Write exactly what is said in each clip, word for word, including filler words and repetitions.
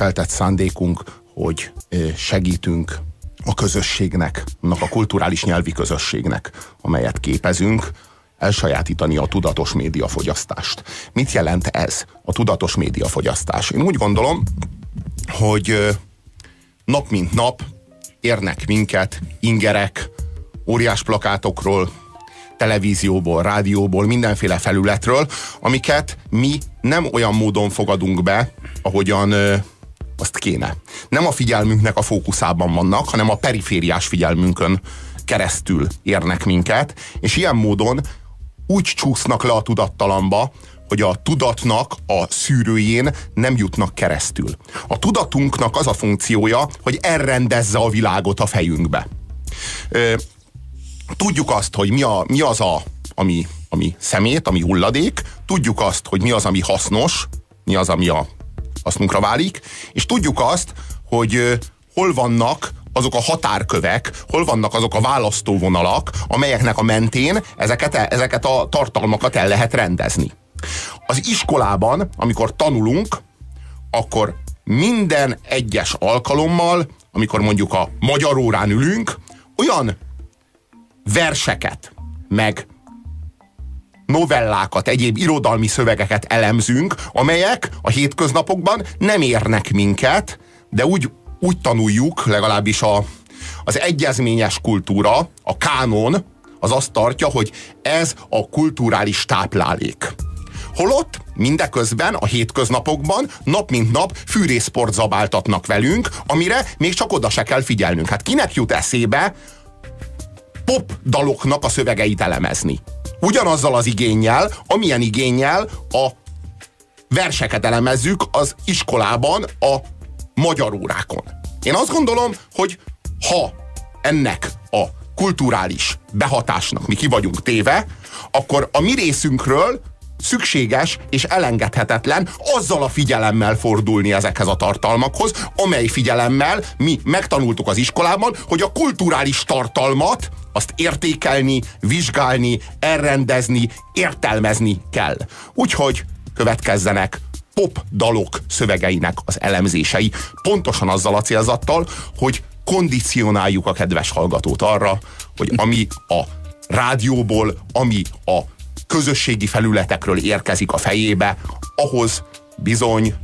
feltett szándékunk, hogy segítünk a közösségnek, annak a kulturális nyelvi közösségnek, amelyet képezünk, elsajátítani a tudatos médiafogyasztást. Mit jelent ez, a tudatos médiafogyasztás? Én úgy gondolom, hogy nap mint nap érnek minket ingerek, óriás plakátokról, televízióból, rádióból, mindenféle felületről, amiket mi nem olyan módon fogadunk be, ahogyan ö, azt kéne. Nem a figyelmünknek a fókuszában vannak, hanem a perifériás figyelmünkön keresztül érnek minket, és ilyen módon úgy csúsznak le a tudattalanba, hogy a tudatnak a szűrőjén nem jutnak keresztül. A tudatunknak az a funkciója, hogy elrendezze a világot a fejünkbe. Ö, Tudjuk azt, hogy mi, a, mi az, a, ami, ami szemét, ami hulladék, tudjuk azt, hogy mi az, ami hasznos, mi az, ami a hasznunkra válik, és tudjuk azt, hogy hol vannak azok a határkövek, hol vannak azok a választóvonalak, amelyeknek a mentén ezeket, ezeket a tartalmakat el lehet rendezni. Az iskolában, amikor tanulunk, akkor minden egyes alkalommal, amikor mondjuk a magyar órán ülünk, olyan verseket, meg novellákat, egyéb irodalmi szövegeket elemzünk, amelyek a hétköznapokban nem érnek minket, de úgy, úgy tanuljuk, legalábbis a, az egyezményes kultúra, a kánon, az azt tartja, hogy ez a kulturális táplálék. Holott mindeközben a hétköznapokban nap mint nap fűrészport zabáltatnak velünk, amire még csak oda se kell figyelnünk. Hát kinek jut eszébe pop daloknak a szövegeit elemezni? Ugyanazzal az igénnyel, amilyen igénnyel a verseket elemezzük az iskolában, a magyar órákon. Én azt gondolom, hogy ha ennek a kulturális behatásnak mi ki vagyunk téve, akkor a mi részünkről szükséges és elengedhetetlen azzal a figyelemmel fordulni ezekhez a tartalmakhoz, amely figyelemmel mi megtanultuk az iskolában, hogy a kulturális tartalmat azt értékelni, vizsgálni, elrendezni, értelmezni kell. Úgyhogy következzenek pop dalok szövegeinek az elemzései, pontosan azzal a célzattal, hogy kondicionáljuk a kedves hallgatót arra, hogy ami a rádióból, ami a közösségi felületekről érkezik a fejébe, ahhoz bizony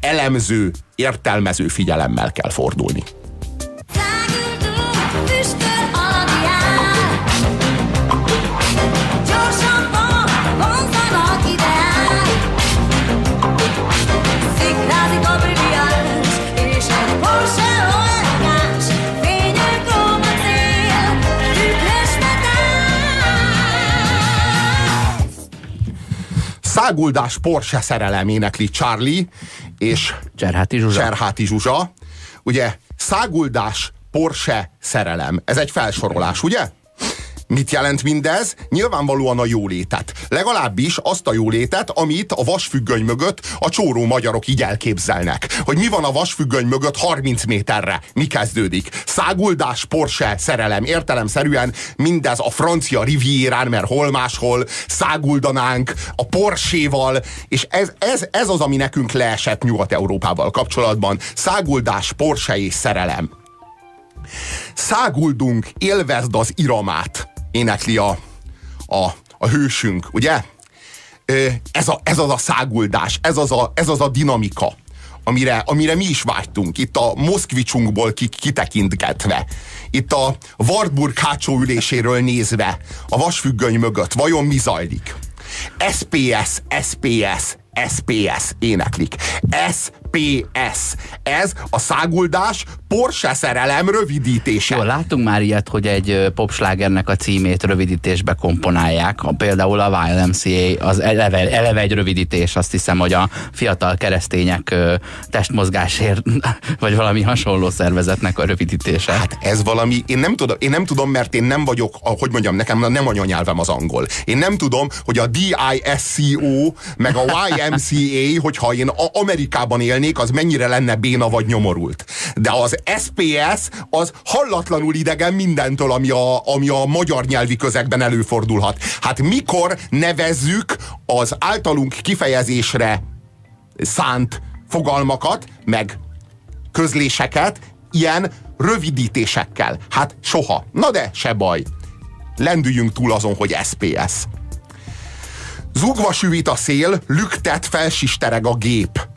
elemző, értelmező figyelemmel kell fordulni. Száguldás Porsche szerelem énekli Charlie és Cserháti Zsuzsa. Cserháti Zsuzsa. Ugye, száguldás Porsche szerelem. Ez egy felsorolás, ugye? Mit jelent mindez? Nyilvánvalóan a jólétet. Legalábbis azt a jólétet, amit a vasfüggöny mögött a csóró magyarok így elképzelnek. Hogy mi van a vasfüggöny mögött harminc méterre? Mi kezdődik? Száguldás, Porsche, szerelem. Értelemszerűen mindez a francia rivierán, mert hol máshol száguldanánk a Porséval, és ez, ez, ez az, ami nekünk leesett Nyugat-Európával kapcsolatban. Száguldás, Porsche és szerelem. Száguldunk, élvezd az iramát, énekli a, a, a hősünk, ugye? Ez, a, ez az a száguldás, ez az a, ez az a dinamika, amire, amire mi is vágytunk, itt a Moszkvicsunkból kitekintgetve, itt a Wartburg hátsó üléséről nézve, a vasfüggöny mögött, vajon mi zajlik? es pé es, es pé es, es pé es éneklik. es pé es. Ez a száguldás Porsche szerelem rövidítése. Jó, látunk már ilyet, hogy egy popslágernek a címét rövidítésbe komponálják. Például a Y M C A az eleve, eleve egy rövidítés. Azt hiszem, hogy a fiatal keresztények testmozgásért vagy valami hasonló szervezetnek a rövidítése. Hát ez valami, én nem tudom, én nem tudom, mert én nem vagyok, hogy mondjam, nekem nem anyanyelvem az angol. Én nem tudom, hogy a D I S C O meg a Y M C A, hogyha én Amerikában élnék, az mennyire lenne béna vagy nyomorult. De az es pé es az hallatlanul idegen mindentől, ami a, ami a magyar nyelvi közegben előfordulhat. Hát mikor nevezzük az általunk kifejezésre szánt fogalmakat, meg közléseket ilyen rövidítésekkel. Hát soha. Na de, se baj. Lendüljünk túl azon, hogy es zé pé es zé. Zugva süvít a szél, lüktet felsistereg a gép.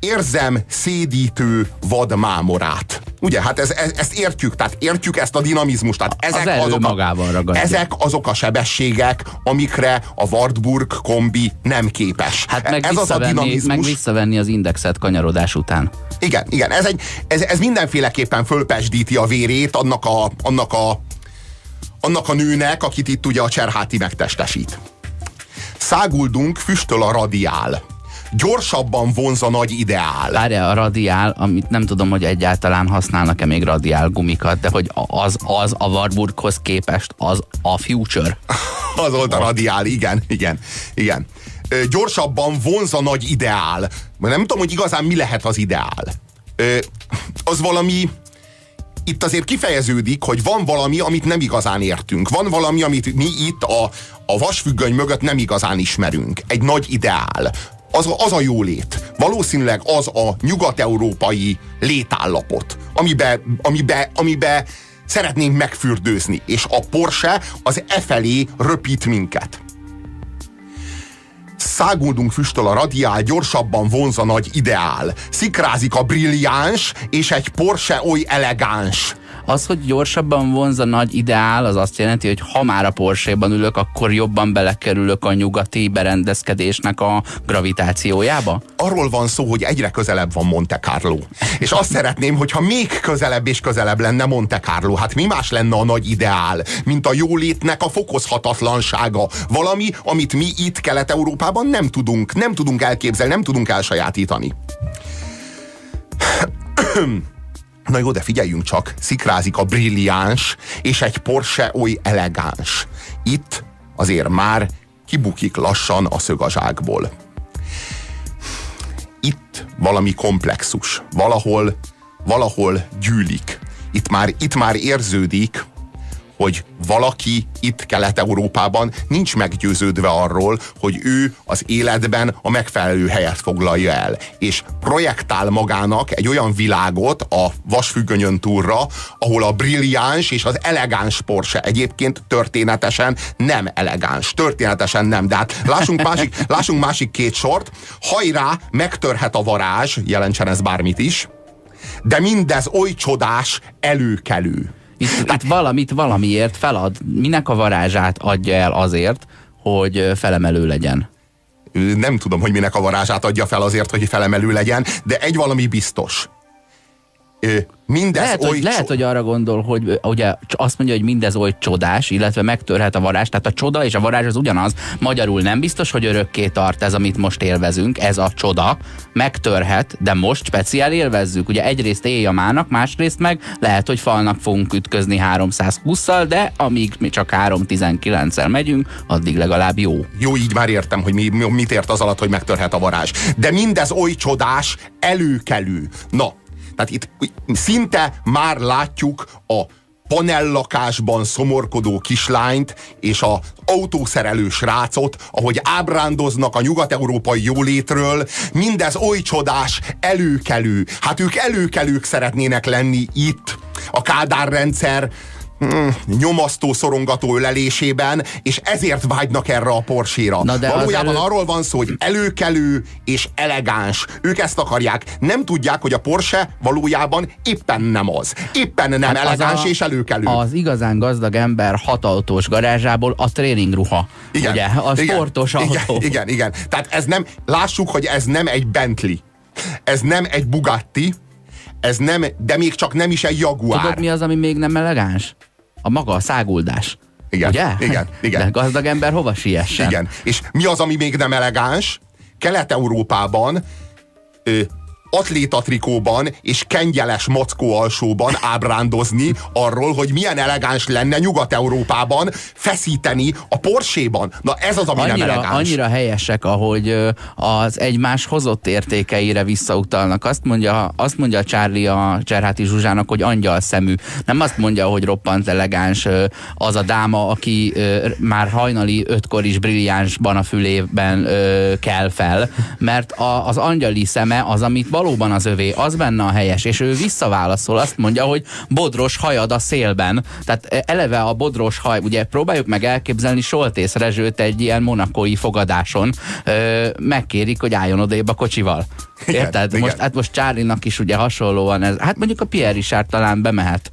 Érzem szédítő vadmámorát. Ugye, hát ez, ez, ezt értjük, tehát értjük ezt a dinamizmust. Tehát ezek, az azok a, ezek azok a sebességek, amikre a Wartburg kombi nem képes. Hát meg, ez az a dinamizmus. Meg visszavenni az indexet kanyarodás után. Igen, igen, ez, egy, ez, ez mindenféleképpen fölpesdíti a vérét annak a, annak, a, annak a nőnek, akit itt ugye a Cserháti megtestesít. Száguldunk, füstöl a radiál. Gyorsabban vonz a nagy ideál. Várja, a radiál, amit nem tudom, hogy egyáltalán használnak-e még radiál gumikat, de hogy az, az a Wartburghoz képest az a future. Az volt a radiál, igen, igen, igen. Ö, gyorsabban vonz a nagy ideál. Nem tudom, hogy igazán mi lehet az ideál. Ö, az valami... Itt azért kifejeződik, hogy van valami, amit nem igazán értünk. Van valami, amit mi itt a, a vasfüggöny mögött nem igazán ismerünk. Egy nagy ideál. Az a, az a jólét. Valószínűleg az a nyugat-európai létállapot, amiben amiben, amiben szeretnénk megfürdőzni. És a Porsche az e felé röpít minket. Száguldunk füstöl a radiál, gyorsabban vonz a nagy ideál. Szikrázik a brilliáns, és egy Porsche oly elegáns. Az, hogy gyorsabban vonz a nagy ideál, az azt jelenti, hogy ha már a Porsche-ban ülök, akkor jobban belekerülök a nyugati berendezkedésnek a gravitációjába? Arról van szó, hogy egyre közelebb van Monte Carlo. És azt szeretném, hogyha még közelebb és közelebb lenne Monte Carlo. Hát mi más lenne a nagy ideál, mint a jólétnek a fokozhatatlansága. Valami, amit mi itt Kelet-Európában nem tudunk, nem tudunk elképzelni, nem tudunk elsajátítani. Na jó, de figyeljünk csak, szikrázik a brilliáns, és egy Porsche oly elegáns. Itt azért már kibukik lassan a szög a zsákból. Itt valami komplexus, valahol, valahol gyűlik. Itt már, itt már érződik, hogy valaki itt Kelet-Európában nincs meggyőződve arról, hogy ő az életben a megfelelő helyet foglalja el. És projektál magának egy olyan világot a vasfüggönyön túlra, ahol a brilliáns és az elegáns Porsche egyébként történetesen nem elegáns. Történetesen nem. De hát lássunk másik, lássunk másik két sort. Hajrá, megtörhet a varázs, jelentsen ez bármit is, de mindez oly csodás, előkelő. Itt, itt valamit valamiért felad. Minek a varázsát adja el azért, hogy felemelő legyen? Nem tudom, hogy minek a varázsát adja fel azért, hogy felemelő legyen, de egy valami biztos. Mindez lehet, oly hogy, lehet, hogy arra gondol, hogy ugye azt mondja, hogy mindez oly csodás, illetve megtörhet a varázs, tehát a csoda és a varázs az ugyanaz. Magyarul nem biztos, hogy örökké tart ez, amit most élvezünk, ez a csoda, megtörhet, de most speciál élvezzük. Ugye egyrészt élj a mának, másrészt meg lehet, hogy falnak fogunk ütközni háromszázhússzal, de amíg mi csak háromszáztizenkilenccel megyünk, addig legalább jó. Jó, így már értem, hogy mi, mit ért az alatt, hogy megtörhet a varázs. De mindez oly csodás, előkelő. Na, tehát itt szinte már látjuk a panellakásban szomorkodó kislányt és az autószerelő srácot, ahogy ábrándoznak a nyugat-európai jólétről. Mindez oly csodás, előkelő. Hát ők előkelők szeretnének lenni itt, a Kádár-rendszer nyomasztó, szorongató ölelésében, és ezért vágynak erre a Porsche-ra. Valójában elő... arról van szó, hogy előkelő és elegáns. Ők ezt akarják. Nem tudják, hogy a Porsche valójában éppen nem az. Éppen nem hát elegáns a, és előkelő. Az igazán gazdag ember hat autós garázsából a tréningruha. Igen. Ugye? A sportos igen, autó. Igen, igen, igen. Tehát ez nem, lássuk, hogy ez nem egy Bentley. Ez nem egy Bugatti. Ez nem, de még csak nem is egy Jaguar. Tudod, mi az, ami még nem elegáns? A maga, a száguldás. Igen, ugye? Igen, igen. De gazdag ember hova siessen? Igen. És mi az, ami még nem elegáns? Kelet-Európában ö, atlétatrikóban és kengyeles mackó alsóban ábrándozni arról, hogy milyen elegáns lenne Nyugat-Európában feszíteni a Porsche-ban. Na ez az, ami annyira, nem elegáns. Annyira helyesek, ahogy az egymás hozott értékeire visszautalnak. Azt mondja, azt mondja a Charlie a Cserháti Zsuzsának, hogy angyal szemű. Nem azt mondja, hogy roppant elegáns az a dáma, aki már hajnali ötkor is brilliánsban a fülében kell fel, mert az angyali szeme az, amit valószínűleg valóban az övé, az benne a helyes, és ő visszaválaszol, azt mondja, hogy bodros hajad a szélben. Tehát eleve a bodros haj, ugye próbáljuk meg elképzelni Soltész Rezsőt egy ilyen monakói fogadáson, ö, megkérik, hogy álljon odébb a kocsival. Érted? Igen, most, igen. Hát most Charlie-nak is ugye hasonlóan ez. Hát mondjuk a Pierre Richard talán bemehet.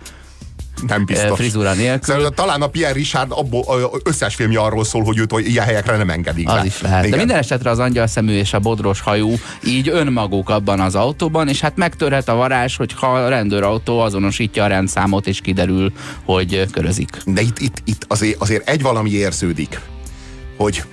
Nem biztos. Frizura nélkül. Talán a Pierre Richard abból, összes filmje arról szól, hogy őt ilyen helyekre nem engedik. Az le. Is lehet. Igen. De minden esetre az angyalszemű és a bodros hajú így önmaguk abban az autóban, és hát megtörhet a varázs, hogyha a rendőrautó azonosítja a rendszámot, és kiderül, hogy körözik. De itt, itt, itt azért, azért egy valami érződik, hogy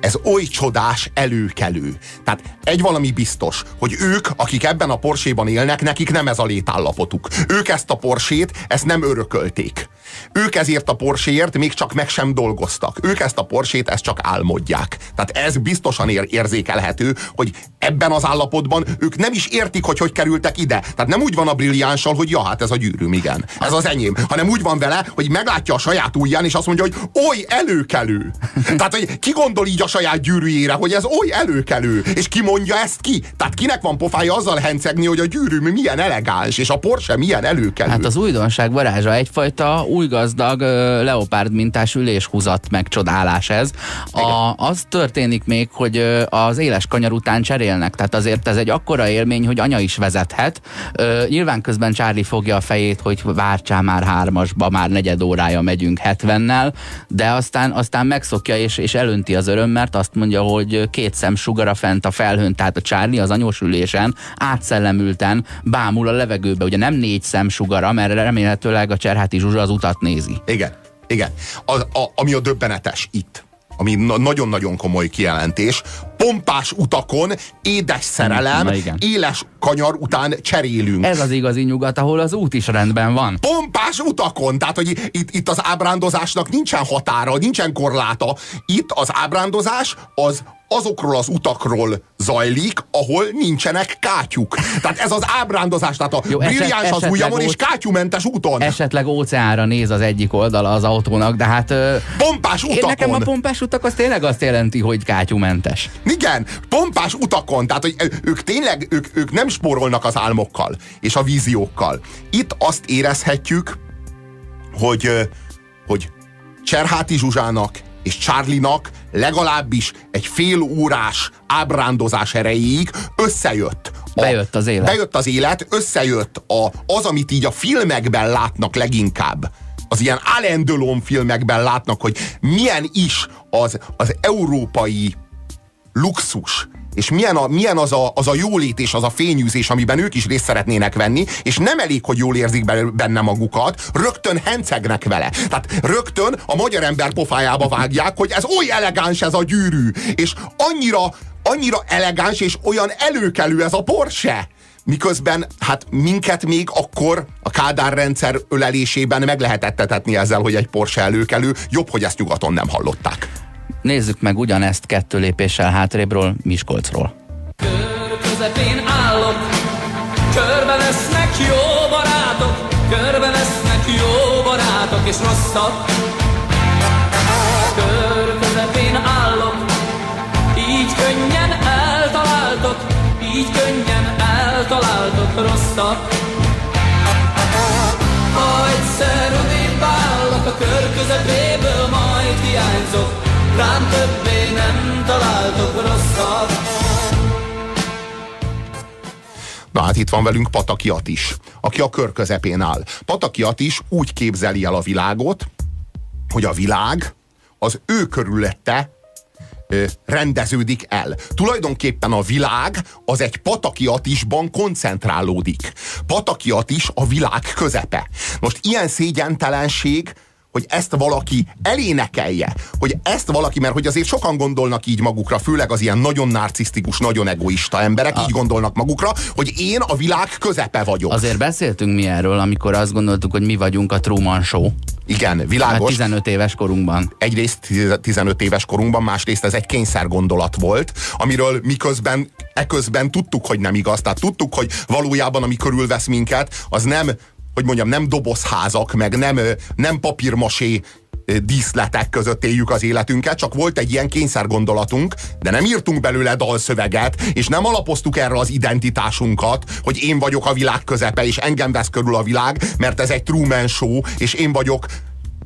ez oly csodás előkelő. Tehát egy valami biztos, hogy ők, akik ebben a Porsche-ban élnek, nekik nem ez a létállapotuk. Ők ezt a Porsche-t, ezt nem örökölték. Ők ezért a Porsche-ért még csak meg sem dolgoztak. Ők ezt a Porsche-t, ezt csak álmodják. Tehát ez biztosan ér- érzékelhető, hogy ebben az állapotban ők nem is értik, hogy hogy kerültek ide. Tehát nem úgy van a brilliánssal, hogy ja, hát ez a gyűrűm, igen. Ez az enyém. Hanem úgy van vele, hogy meglátja a saját ujján, és azt mondja, hogy oly előkelő. Tehát, hogy ki gondol így a saját gyűrűjére, hogy ez oly előkelő, és ki mondja ezt ki? Tehát kinek van pofája azzal hencegni, hogy a gyűrűm milyen elegáns, és a Porsche milyen előkelő? Hát az újdonság varázsa, egyfajta új gazdag leopárd mintás üléshúzat megcsodálás ez. A, az történik még, hogy az éles kanyar után cserélnek, tehát azért ez egy akkora élmény, hogy anya is vezethet. Nyilván közben Charlie fogja a fejét, hogy vártsál már hármasba, már negyed órája megyünk hetvennel, de aztán, aztán megszokja és, és elönti az örömmel, mert azt mondja, hogy két szem sugara fent a felhőn, tehát a Charlie az anyós ülésen átszellemülten bámul a levegőbe. Ugye nem négy szem sugara, mert remélhetőleg a Cserháti Zsuzsa az utat nézi. Igen, igen. A, a, ami a döbbenetes itt, ami na- nagyon-nagyon komoly kijelentés, pompás utakon, édes szerelem, éles kanyar után cserélünk. Ez az igazi nyugat, ahol az út is rendben van. Pompás utakon, tehát hogy itt, itt az ábrándozásnak nincsen határa, nincsen korláta. Itt az ábrándozás az azokról az utakról zajlik, ahol nincsenek kátyuk. Tehát ez az ábrándozás, tehát a jó, brilliáns eset, az ujjamon és kátyumentes úton. Esetleg óceánra néz az egyik oldala az autónak, de hát... Pompás utakon! Én nekem a pompás utak az tényleg azt jelenti, hogy kátyumentes. Igen, pompás utakon, tehát hogy ők tényleg, ők, ők nem spórolnak az álmokkal és a víziókkal. Itt azt érezhetjük, hogy, hogy Cserháti Zsuzsának és Charlie-nak legalábbis egy fél órás ábrándozás erejéig összejött. A, bejött az élet. Bejött az élet, összejött a, az, amit így a filmekben látnak leginkább. Az ilyen Alain Delon filmekben látnak, hogy milyen is az, az európai luxus, és milyen, a, milyen az, a, az a jólét és az a fényűzés, amiben ők is részt szeretnének venni, és nem elég, hogy jól érzik benne magukat, rögtön hencegnek vele. Tehát rögtön a magyar ember pofájába vágják, hogy ez oly elegáns ez a gyűrű, és annyira, annyira elegáns és olyan előkelő ez a Porsche. Miközben hát minket még akkor a Kádár-rendszer ölelésében meg lehetett etetni ezzel, hogy egy Porsche előkelő, jobb, hogy ezt nyugaton nem hallották. Nézzük meg ugyanezt kettő lépéssel hátrébről, Miskolcról. Kör közepén állok, körbe lesznek jó barátok, körbe lesznek jó barátok és rosszak. Kör közepén állok, így könnyen eltaláltok, így könnyen eltaláltok rosszak. Ha egyszer odébb állok, a kör közepéből majd hiányzok, rám többé nem találtok rosszat. Na hát itt van velünk Patakiatis, aki a kör közepén áll. Patakiatis úgy képzeli el a világot, hogy a világ az ő körülötte ö, rendeződik el. Tulajdonképpen a világ az egy Patakiatisban koncentrálódik. Patakiatis a világ közepe. Most ilyen szégyentelenség, hogy ezt valaki elénekelje, hogy ezt valaki, mert hogy azért sokan gondolnak így magukra, főleg az ilyen nagyon narcisztikus, nagyon egoista emberek, a... így gondolnak magukra, hogy én a világ közepe vagyok. Azért beszéltünk mi erről, amikor azt gondoltuk, hogy mi vagyunk a Truman Show. Igen, világos. Hát tizenöt éves korunkban. Egyrészt tizenöt éves korunkban, másrészt ez egy kényszergondolat volt, amiről miközben, eközben tudtuk, hogy nem igaz. Tehát tudtuk, hogy valójában, ami körülvesz minket, az nem... hogy mondjam, nem dobozházak, meg nem, nem papírmasé díszletek között éljük az életünket, csak volt egy ilyen kényszergondolatunk, de nem írtunk belőle dalszöveget, és nem alapoztuk erre az identitásunkat, hogy én vagyok a világ közepe, és engem vesz körül a világ, mert ez egy Truman Show, és én vagyok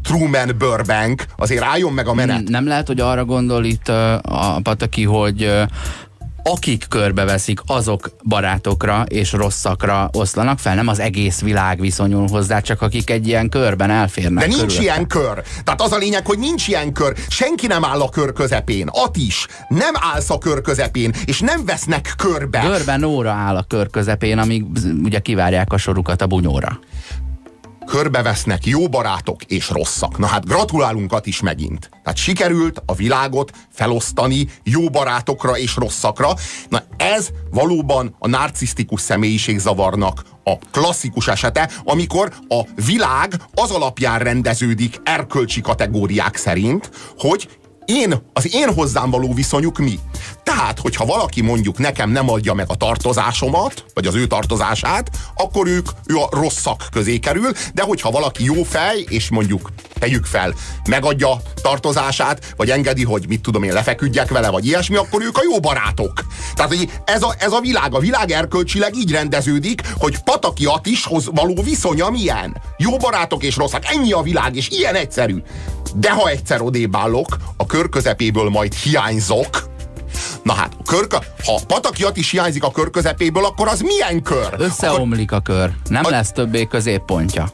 Truman Burbank, azért álljon meg a menet. Nem, nem lehet, hogy arra gondol itt uh, a Pataki, hogy uh, akik körbeveszik, azok barátokra és rosszakra oszlanak fel, nem az egész világ viszonyul hozzá, csak akik egy ilyen körben elférnek. De nincs körülötte. Ilyen kör. Tehát az a lényeg, hogy nincs ilyen kör. Senki nem áll a kör közepén. Atis, nem állsz a kör közepén, és nem vesznek körbe. Körben óra áll a kör közepén, amíg ugye kivárják a sorukat a bunyóra. Körbevesznek jó barátok és rosszak. Na hát gratulálunkat is megint. Tehát sikerült a világot felosztani jó barátokra és rosszakra. Na ez valóban a narcisztikus személyiségzavarnak a klasszikus esete, amikor a világ az alapján rendeződik erkölcsi kategóriák szerint, hogy én, az én hozzám való viszonyuk mi. Tehát, hogyha valaki mondjuk nekem nem adja meg a tartozásomat, vagy az ő tartozását, akkor ők, ő a rosszak közé kerül, de hogyha valaki jó fej, és mondjuk tegyük fel, megadja tartozását, vagy engedi, hogy mit tudom én, lefeküdjek vele, vagy ilyesmi, akkor ők a jó barátok. Tehát ez a, ez a világ, a világ erkölcsileg így rendeződik, hogy Patakiatishoz való viszonya milyen. Jó barátok és rosszak, ennyi a világ, és ilyen egyszerű. De ha egyszer odébb állok, a kör közepéből majd hiányzok. Na hát, a kör, ha Patakiatis hiányzik a kör közepéből, akkor az milyen kör? Összeomlik a kör. Nem a... lesz többé középpontja.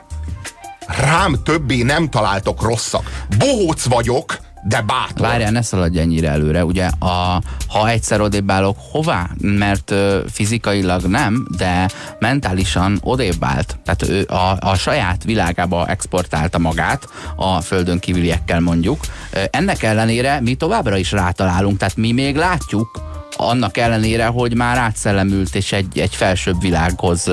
Rám többé nem találtok rosszak. Bohóc vagyok, de bátor. Várjál, ne szaladj ennyire előre. Ugye, a, ha egyszer odébb állok, hová? Mert ö, fizikailag nem, de mentálisan odébb állt. Tehát ő a, a saját világába exportálta magát, a földön kívüliekkel mondjuk. Ennek ellenére mi továbbra is rátalálunk, tehát mi még látjuk, annak ellenére, hogy már átszellemült és egy, egy felsőbb világhoz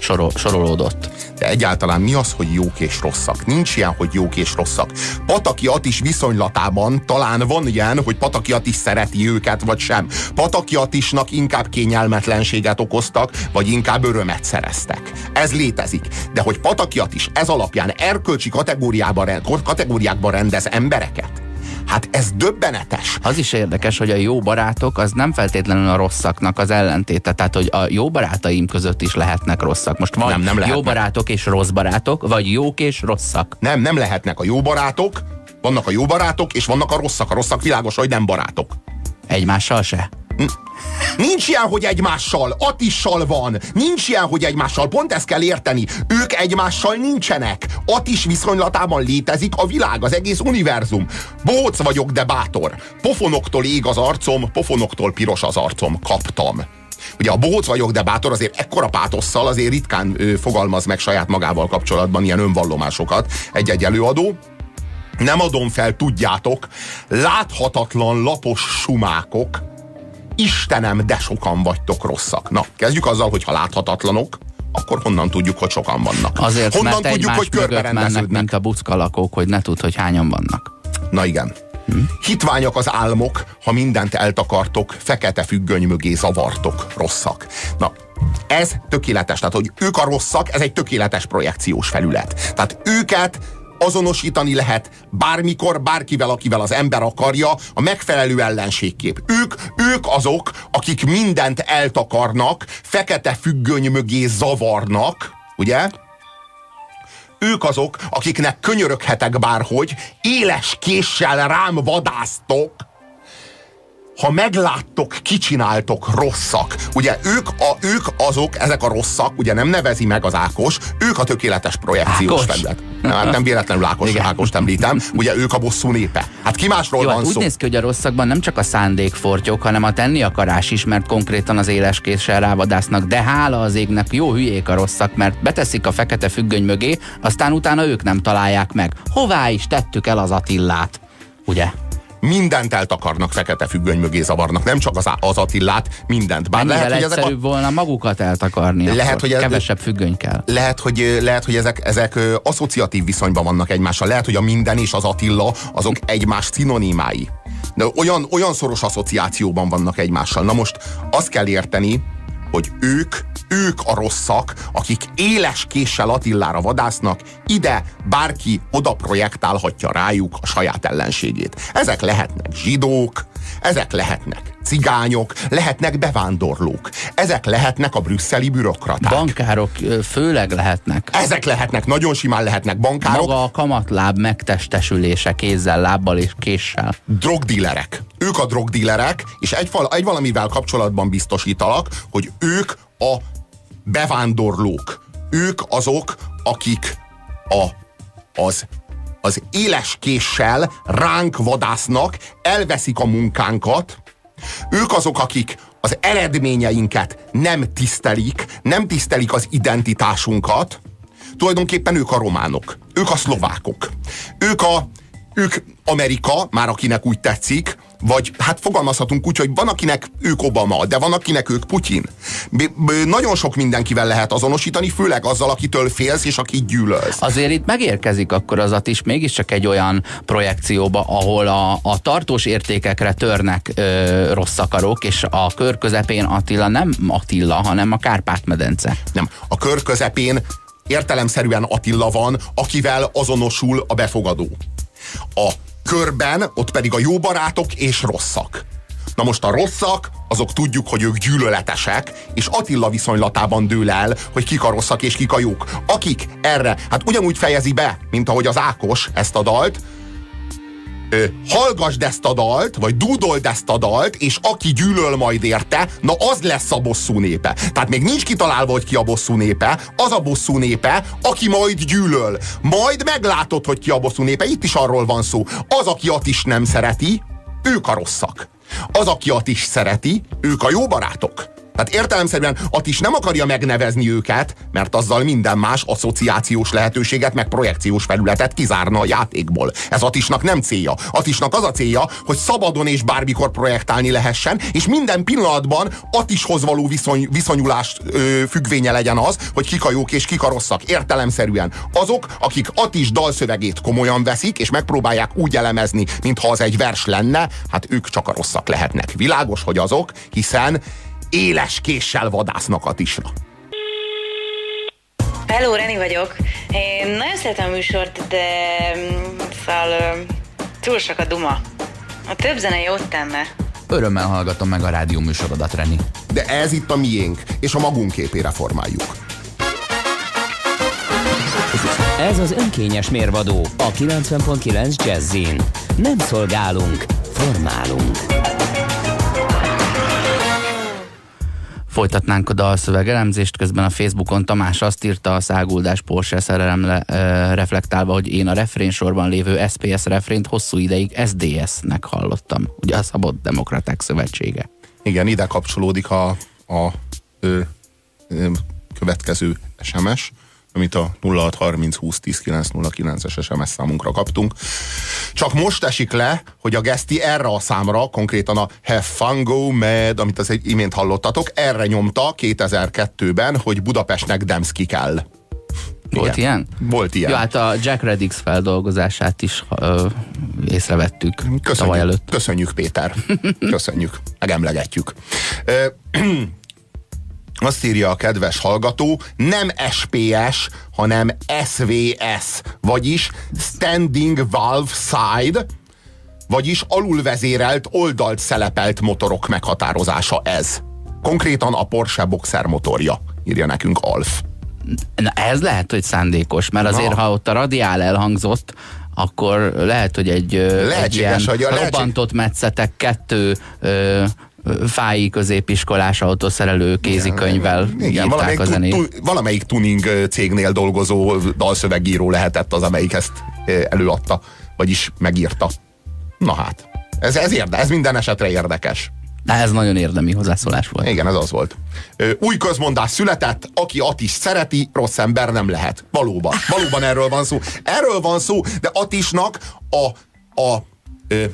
sorol, sorolódott. De egyáltalán mi az, hogy jók és rosszak? Nincs ilyen, hogy jók és rosszak. Patakiatis viszonylatában talán van ilyen, hogy Patakiatis szereti őket, vagy sem. Patakiatisnak inkább kényelmetlenséget okoztak, vagy inkább örömet szereztek. Ez létezik. De hogy Patakiatis ez alapján erkölcsi kategóriában, kategóriákban rendez embereket, hát ez döbbenetes. Az is érdekes, hogy a jó barátok az nem feltétlenül a rosszaknak az ellentéte. Tehát, hogy a jó barátaim között is lehetnek rosszak. Most van nem, nem lehetnek. Jó barátok és rossz barátok, vagy jók és rosszak. Nem, nem lehetnek a jó barátok, vannak a jó barátok, és vannak a rosszak. A rosszak világos, hogy nem barátok. Egymással se? Nincs ilyen, hogy egymással, Atissal van. Nincs ilyen, hogy egymással, pont ezt kell érteni. Ők egymással nincsenek. Atis viszonylatában létezik a világ, az egész univerzum. Bohóc vagyok, de bátor. Pofonoktól ég az arcom, pofonoktól piros az arcom. Kaptam. Ugye a bohóc vagyok, de bátor azért ekkora pátosszal azért ritkán ő, fogalmaz meg saját magával kapcsolatban ilyen önvallomásokat egy-egy előadó. Nem adom fel, tudjátok, láthatatlan lapos sumákok, Istenem, de sokan vagytok rosszak. Na, kezdjük azzal, hogy ha láthatatlanok, akkor honnan tudjuk, hogy sokan vannak? Azért, honnan mert tudjuk, hogy körberendeződnek, mint a buckalakók, hogy ne tud, hogy hányan vannak. Na igen. Hm? Hitványak az álmok, ha mindent eltakartok, fekete függöny mögé zavartok, rosszak. Na, ez tökéletes. Tehát, hogy ők a rosszak, ez egy tökéletes projekciós felület. Tehát őket azonosítani lehet bármikor, bárkivel, akivel az ember akarja, a megfelelő ellenségkép. Ők, ők azok, akik mindent eltakarnak, fekete függöny mögé zavarnak, ugye? Ők azok, akiknek könyöröghetek bárhogy, éles késsel rám vadásztok, ha megláttok, kicsináltok rosszak. Ugye ők, a, ők azok, ezek a rosszak, ugye nem nevezi meg az Ákos, ők a tökéletes projekciós felület. Nem, nem véletlenül Ákos, Ákost említem, ugye ők a bosszú népe. Hát ki másról Jó, van hát szó? Úgy néz ki, hogy a rosszakban nem csak a szándék fortyog, hanem a tenni akarás is, mert konkrétan az éles késsel rávadásznak, de hála az égnek, jó hülyék a rosszak, mert beteszik a fekete függöny mögé, aztán utána ők nem találják meg. Hová is tettük el az Attillát, ugye? Mindent eltakarnak, fekete függöny mögé zavarnak. Nem csak az, az Attillát, mindent. Bár mennyivel lehet, hogy egyszerűbb a... volna magukat eltakarni, lehet, hogy ez... kevesebb függöny kell. Lehet, hogy, lehet, hogy ezek, ezek asszociatív viszonyban vannak egymással. Lehet, hogy a minden és az Attila azok egymás szinonimái. De olyan, olyan szoros asszociációban vannak egymással. Na most azt kell érteni, hogy ők, ők a rosszak, akik éles késsel Attilára vadásznak, ide bárki oda projektálhatja rájuk a saját ellenségét. Ezek lehetnek zsidók, ezek lehetnek cigányok, lehetnek bevándorlók, ezek lehetnek a brüsszeli bürokraták. Bankárok főleg lehetnek. Ezek lehetnek, nagyon simán lehetnek bankárok. Maga a kamatláb megtestesülése kézzel, lábbal és késsel. Drogdílerek. Ők a drogdílerek, és egy, egy valamivel kapcsolatban biztosítalak, hogy ők a bevándorlók. Ők azok, akik a, az az éles késsel ránk vadásznak, elveszik a munkánkat. Ők azok, akik az eredményeinket nem tisztelik, nem tisztelik az identitásunkat. Tulajdonképpen ők a románok, ők a szlovákok, ők, a, ők Amerika, már akinek úgy tetszik, vagy hát fogalmazhatunk úgy, hogy van akinek ők Obama, de van akinek ők Putyin. B- b- nagyon sok mindenkivel lehet azonosítani, főleg azzal, akitől félsz és akit gyűlölsz. Azért itt megérkezik akkor az at is mégiscsak egy olyan projekcióba, ahol a, a tartós értékekre törnek ö, rossz akarók, és a kör közepén Attila nem Attila, hanem a Kárpát-medence. Nem, a kör közepén értelemszerűen Attila van, akivel azonosul a befogadó. A körben, ott pedig a jó barátok és rosszak. Na most a rosszak, azok tudjuk, hogy ők gyűlöletesek, és Attila viszonylatában dől el, hogy kik a rosszak és kik a jók. Akik erre, hát ugyanúgy fejezi be, mint ahogy az Ákos ezt a dalt, ö, hallgasd ezt a dalt, vagy dúdold ezt a dalt, és aki gyűlöl majd érte, na az lesz a bosszú népe. Tehát még nincs kitalálva, hogy ki a bosszú népe, az a bosszú népe, aki majd gyűlöl. Majd meglátod, hogy ki a bosszú népe. Itt is arról van szó. Az, aki at is nem szereti, ők a rosszak. Az, aki at is szereti, ők a jó barátok. Tehát értelemszerűen at is nem akarja megnevezni őket, mert azzal minden más asszociációs lehetőséget meg projekciós felületet kizárna a játékból. Ez at isnak nem célja. At isnak az a célja, hogy szabadon és bármikor projektálni lehessen, és minden pillanatban at ishoz való viszony, viszonyulás ö, függvénye legyen az, hogy kik a jók és kik a rosszak. Értelemszerűen azok, akik at is dalszövegét komolyan veszik, és megpróbálják úgy elemezni, mintha az egy vers lenne, hát ők csak a rosszak lehetnek. Világos, hogy azok, hiszen éles késsel vadásznak a tisra. Hello, Reni vagyok. Én nagyon szeretem a műsort, de szóval túl sok a duma. A több zenei ott tenne. Örömmel hallgatom meg a rádió műsorodat, Reni. De ez itt a miénk, és a magunk képére formáljuk. Ez az önkényes mérvadó a kilencven pont kilenc Jazzin. Nem szolgálunk, formálunk. Folytatnánk a dalszövegelemzést, közben a Facebookon Tamás azt írta a száguldás Porsche szerelemre e, reflektálva, hogy én a refrénsorban lévő es pé es refrént hosszú ideig es dé es-nek hallottam. Ugye a Szabad Demokraták Szövetsége. Igen, ide kapcsolódik a, a ö, ö, következő es em es, amit a nulla hat harminc húsz tíz kilenc nulla kilences es em es számunkra kaptunk. Csak most esik le, hogy a Geszti erre a számra, konkrétan a Have Fun Go Mad, amit az imént hallottatok, erre nyomta kétezer-kettőben, hogy Budapestnek Dembski kell. Volt igen. Ilyen? Volt ilyen. Jó, hát a Jack Reddix feldolgozását is ö, észrevettük köszönjük, tavaly előtt. Köszönjük, Péter. Köszönjük. Megemlegetjük. Ö, Azt írja a kedves hallgató, nem es pé es, hanem es vé es, vagyis Standing Valve Side, vagyis alulvezérelt, oldalt szelepelt motorok meghatározása ez. Konkrétan a Porsche boxer motorja, írja nekünk Alf. Na ez lehet, hogy szándékos, mert azért, na, ha ott a radiál elhangzott, akkor lehet, hogy egy, egy ilyen robbantott metszetek kettő... Ö, fái középiskolás autószerelő kézikönyvvel igen, igen, valamelyik, a zenét. Tu, tu, valamelyik tuning cégnél dolgozó dalszövegíró lehetett az, amelyik ezt előadta, vagyis megírta. Na hát, ez, ez, érde, ez minden esetre érdekes. De ez nagyon érdemi hozzászólás volt. Igen, ez az volt. Új közmondás született, aki at is szereti, rossz ember nem lehet. Valóban. Valóban erről van szó. Erről van szó, de at isnak a a ö,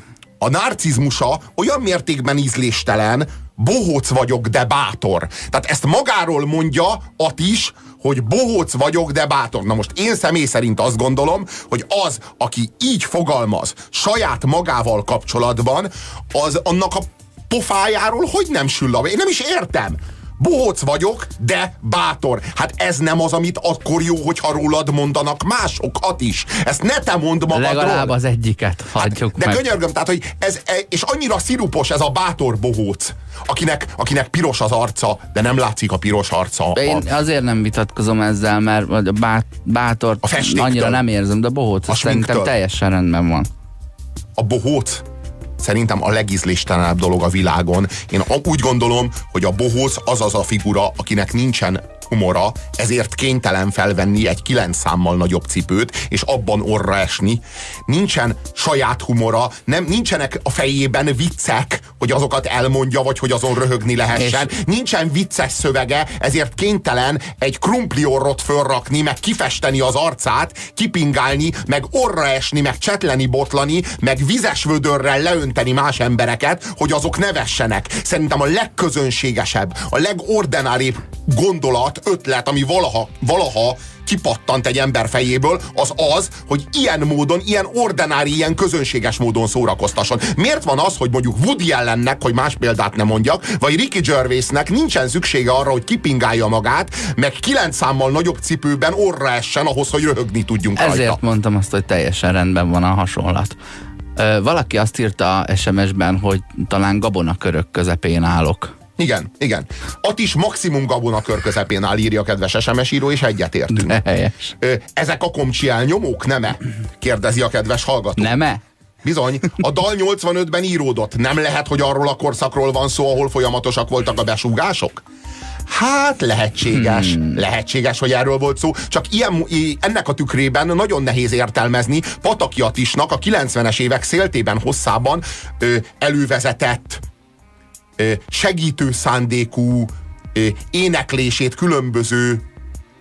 A narcizmusa olyan mértékben ízléstelen, bohóc vagyok, de bátor. Tehát ezt magáról mondja at is, hogy bohóc vagyok, de bátor. Na most én személy szerint azt gondolom, hogy az, aki így fogalmaz saját magával kapcsolatban, az annak a pofájáról hogy nem sül a... Én nem is értem. Bohóc vagyok, de bátor. Hát ez nem az, amit akkor jó, hogyha rólad mondanak másokat is. Ezt ne te mondd magadról. Legalább az egyiket hagyjuk hát, de meg. De könyörgöm, tehát, hogy ez, és annyira szirupos ez a bátor bohóc, akinek, akinek piros az arca, de nem látszik a piros arca. De én azért nem vitatkozom ezzel, mert a bát, bátort a annyira nem érzem, de a bohóc, a szerintem teljesen rendben van. A bohóc? Szerintem a legízléstelenebb dolog a világon. Én úgy gondolom, hogy a bohóc az az a figura, akinek nincsen humora, ezért kénytelen felvenni egy kilenc számmal nagyobb cipőt, és abban orra esni. Nincsen saját humora, nem, nincsenek a fejében viccek, hogy azokat elmondja, vagy hogy azon röhögni lehessen. És nincsen vicces szövege, ezért kénytelen egy krumpliorrot fölrakni, meg kifesteni az arcát, kipingálni, meg orra esni, meg csetleni, botlani, meg vizes vödörrel leönteni más embereket, hogy azok ne vessenek. Szerintem a legközönségesebb, a legordináribb gondolat, ötlet, ami valaha, valaha kipattant egy ember fejéből, az az, hogy ilyen módon, ilyen ordinári, ilyen közönséges módon szórakoztasson. Miért van az, hogy mondjuk Woody Allennek, hogy más példát nem mondjak, vagy Ricky Gervaisnek nincsen szüksége arra, hogy kipingálja magát, meg kilenc számmal nagyobb cipőben orra essen ahhoz, hogy röhögni tudjunk rajta. Ezért mondtam azt, hogy teljesen rendben van a hasonlat. Ö, valaki azt írta es em es-ben, hogy talán gabonakörök közepén állok. Igen, igen. At is maximum gabonakör közepén áll, írja a kedves es em es író, és egyetértünk. Ezek a komcsi elnyomók, nem-e? Kérdezi a kedves hallgató. Nem-e? Bizony, a dal nyolcvanötben íródott. Nem lehet, hogy arról a korszakról van szó, ahol folyamatosak voltak a besúgások? Hát lehetséges, hmm. lehetséges, hogy erről volt szó, csak ilyen, ennek a tükrében nagyon nehéz értelmezni Patakiatisnak a kilencvenes évek széltében hosszában ö, elővezetett segítő szándékú éneklését különböző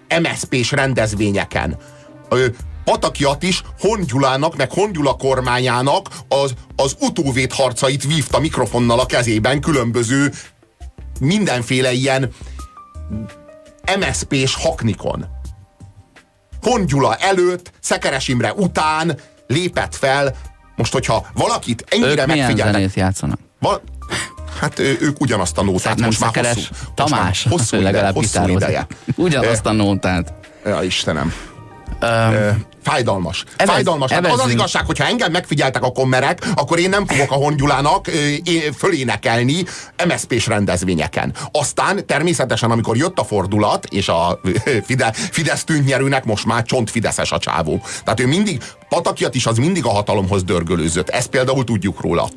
em es zé pés rendezvényeken. Patakiatis Horn Gyulának, meg Horn Gyula kormányának az, az utóvédharcait vívta mikrofonnal a kezében különböző mindenféle ilyen em es zé pés haknikon. Horn Gyula előtt, Szekeres Imre után lépett fel. Most, hogyha valakit ennyire megfigyelnek... Ők milyen zenét játszanak? Val- Hát ők ugyanazt a nótát, most már hosszú, Tamás, most már hosszú legalább ide, hosszú ideje. Ugyanazt a nótát. Ja, Istenem. Um, fájdalmas. Evez, Fájdalmas. Hát az az igazság, hogyha engem megfigyeltek a kommerek, akkor én nem fogok a Horn Gyulának fölénekelni em es zé pés rendezvényeken. Aztán természetesen, amikor jött a fordulat, és a Fidesz tűntnyerőnek most már csontfideszes a csávó. Tehát ő mindig, Patakiat is az mindig a hatalomhoz dörgölőzött. Ezt például tudjuk róla.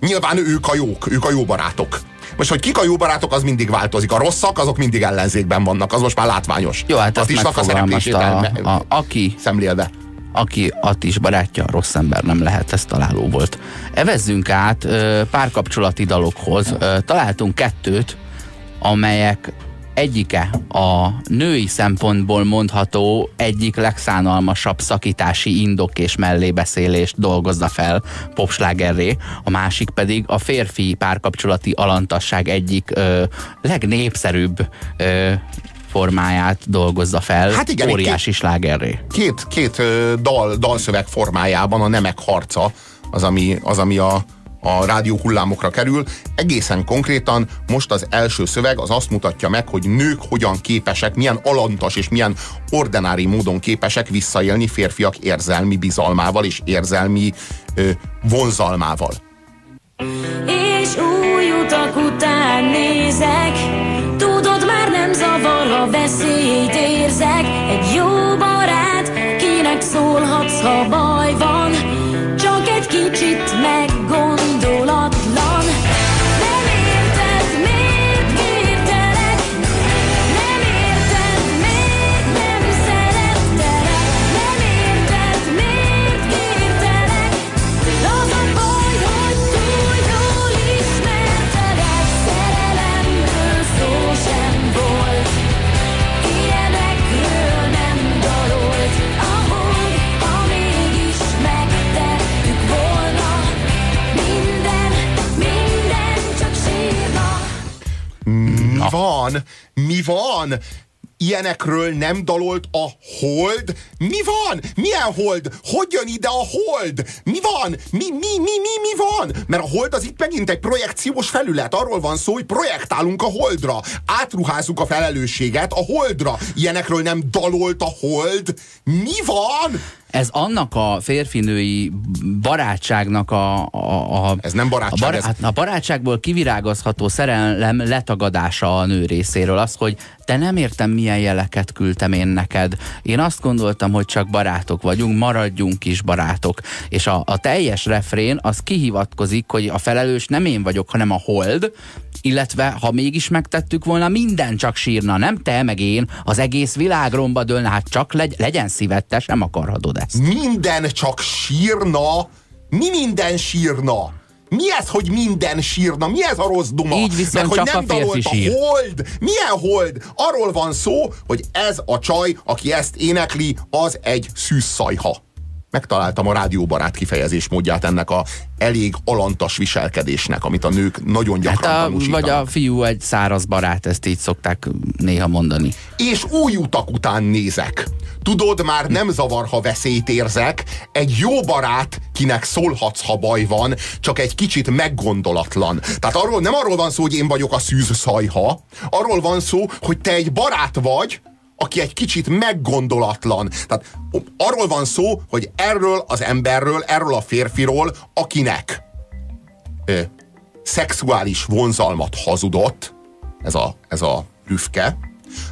Nyilván ők a jók, ők a jó barátok. Most, hogy kik a jó barátok, az mindig változik. A rosszak, azok mindig ellenzékben vannak. Az most már látványos. Jó, hát azt is a szereplését a, a, aki, szemlélve. Aki Attis barátja, rossz ember nem lehet, ez találó volt. Evezzünk át párkapcsolati dalokhoz. Találtunk kettőt, amelyek egyike a női szempontból mondható egyik legszánalmasabb szakítási indok és mellébeszélést dolgozza fel popslágerré, a másik pedig a férfi párkapcsolati alantasság egyik ö, legnépszerűbb ö, formáját dolgozza fel, hát igen, óriási slágerré. Két, két ö, dal, dalszöveg formájában a nemek harca az, ami, az, ami a a rádió hullámokra kerül. Egészen konkrétan most az első szöveg az azt mutatja meg, hogy nők hogyan képesek, milyen alantas és milyen ordinári módon képesek visszaélni férfiak érzelmi bizalmával és érzelmi ö, vonzalmával. És új utak után nézek, tudod, már nem zavar, ha veszélyt érzek. Egy jó barát, kinek szólhatsz, ha baj van, csak egy kicsit meg Mi van? Mi van? Ilyenekről nem dalolt a Hold? Mi van? Milyen Hold? Hogy jön ide a Hold? Mi van? Mi, mi, mi, mi, mi van? Mert a Hold az itt megint egy projekciós felület. Arról van szó, hogy projektálunk a Holdra. Átruházzuk a felelősséget a Holdra. Ilyenekről nem dalolt a Hold? Mi van? Ez annak a férfinői barátságnak a... a, a ez nem barátság. A, bará, ez... a barátságból kivirágozható szerelem letagadása a nő részéről. Az, hogy te nem értem, milyen jeleket küldtem én neked. Én azt gondoltam, hogy csak barátok vagyunk, maradjunk is barátok. És a, a teljes refrén az kihivatkozik, hogy a felelős nem én vagyok, hanem a Hold, illetve ha mégis megtettük volna, minden csak sírna, nem te, meg én, az egész világ romba dőlne, hát csak legy, legyen szíved, te sem akarhatod ezt. Minden csak sírna? Mi minden sírna? Mi ez, hogy minden sírna? Mi ez a rossz duma? Így viszont meg, csak hogy nem a férfi sír. Hold? Milyen Hold? Arról van szó, hogy ez a csaj, aki ezt énekli, az egy szűszszajha. Megtaláltam a rádióbarát kifejezésmódját ennek a elég alantas viselkedésnek, amit a nők nagyon gyakran hát a, tanúsítanak. Vagy a fiú egy száraz barát, ezt így szokták néha mondani. És új utak után nézek. Tudod, már nem zavar, ha veszélyt érzek. Egy jó barát, kinek szólhatsz, ha baj van, csak egy kicsit meggondolatlan. Tehát arról, nem arról van szó, hogy én vagyok a szűz szajha, arról van szó, hogy te egy barát vagy, aki egy kicsit meggondolatlan. Tehát arról van szó, hogy erről az emberről, erről a férfiról, akinek ö, szexuális vonzalmat hazudott, ez a, ez a rüfke,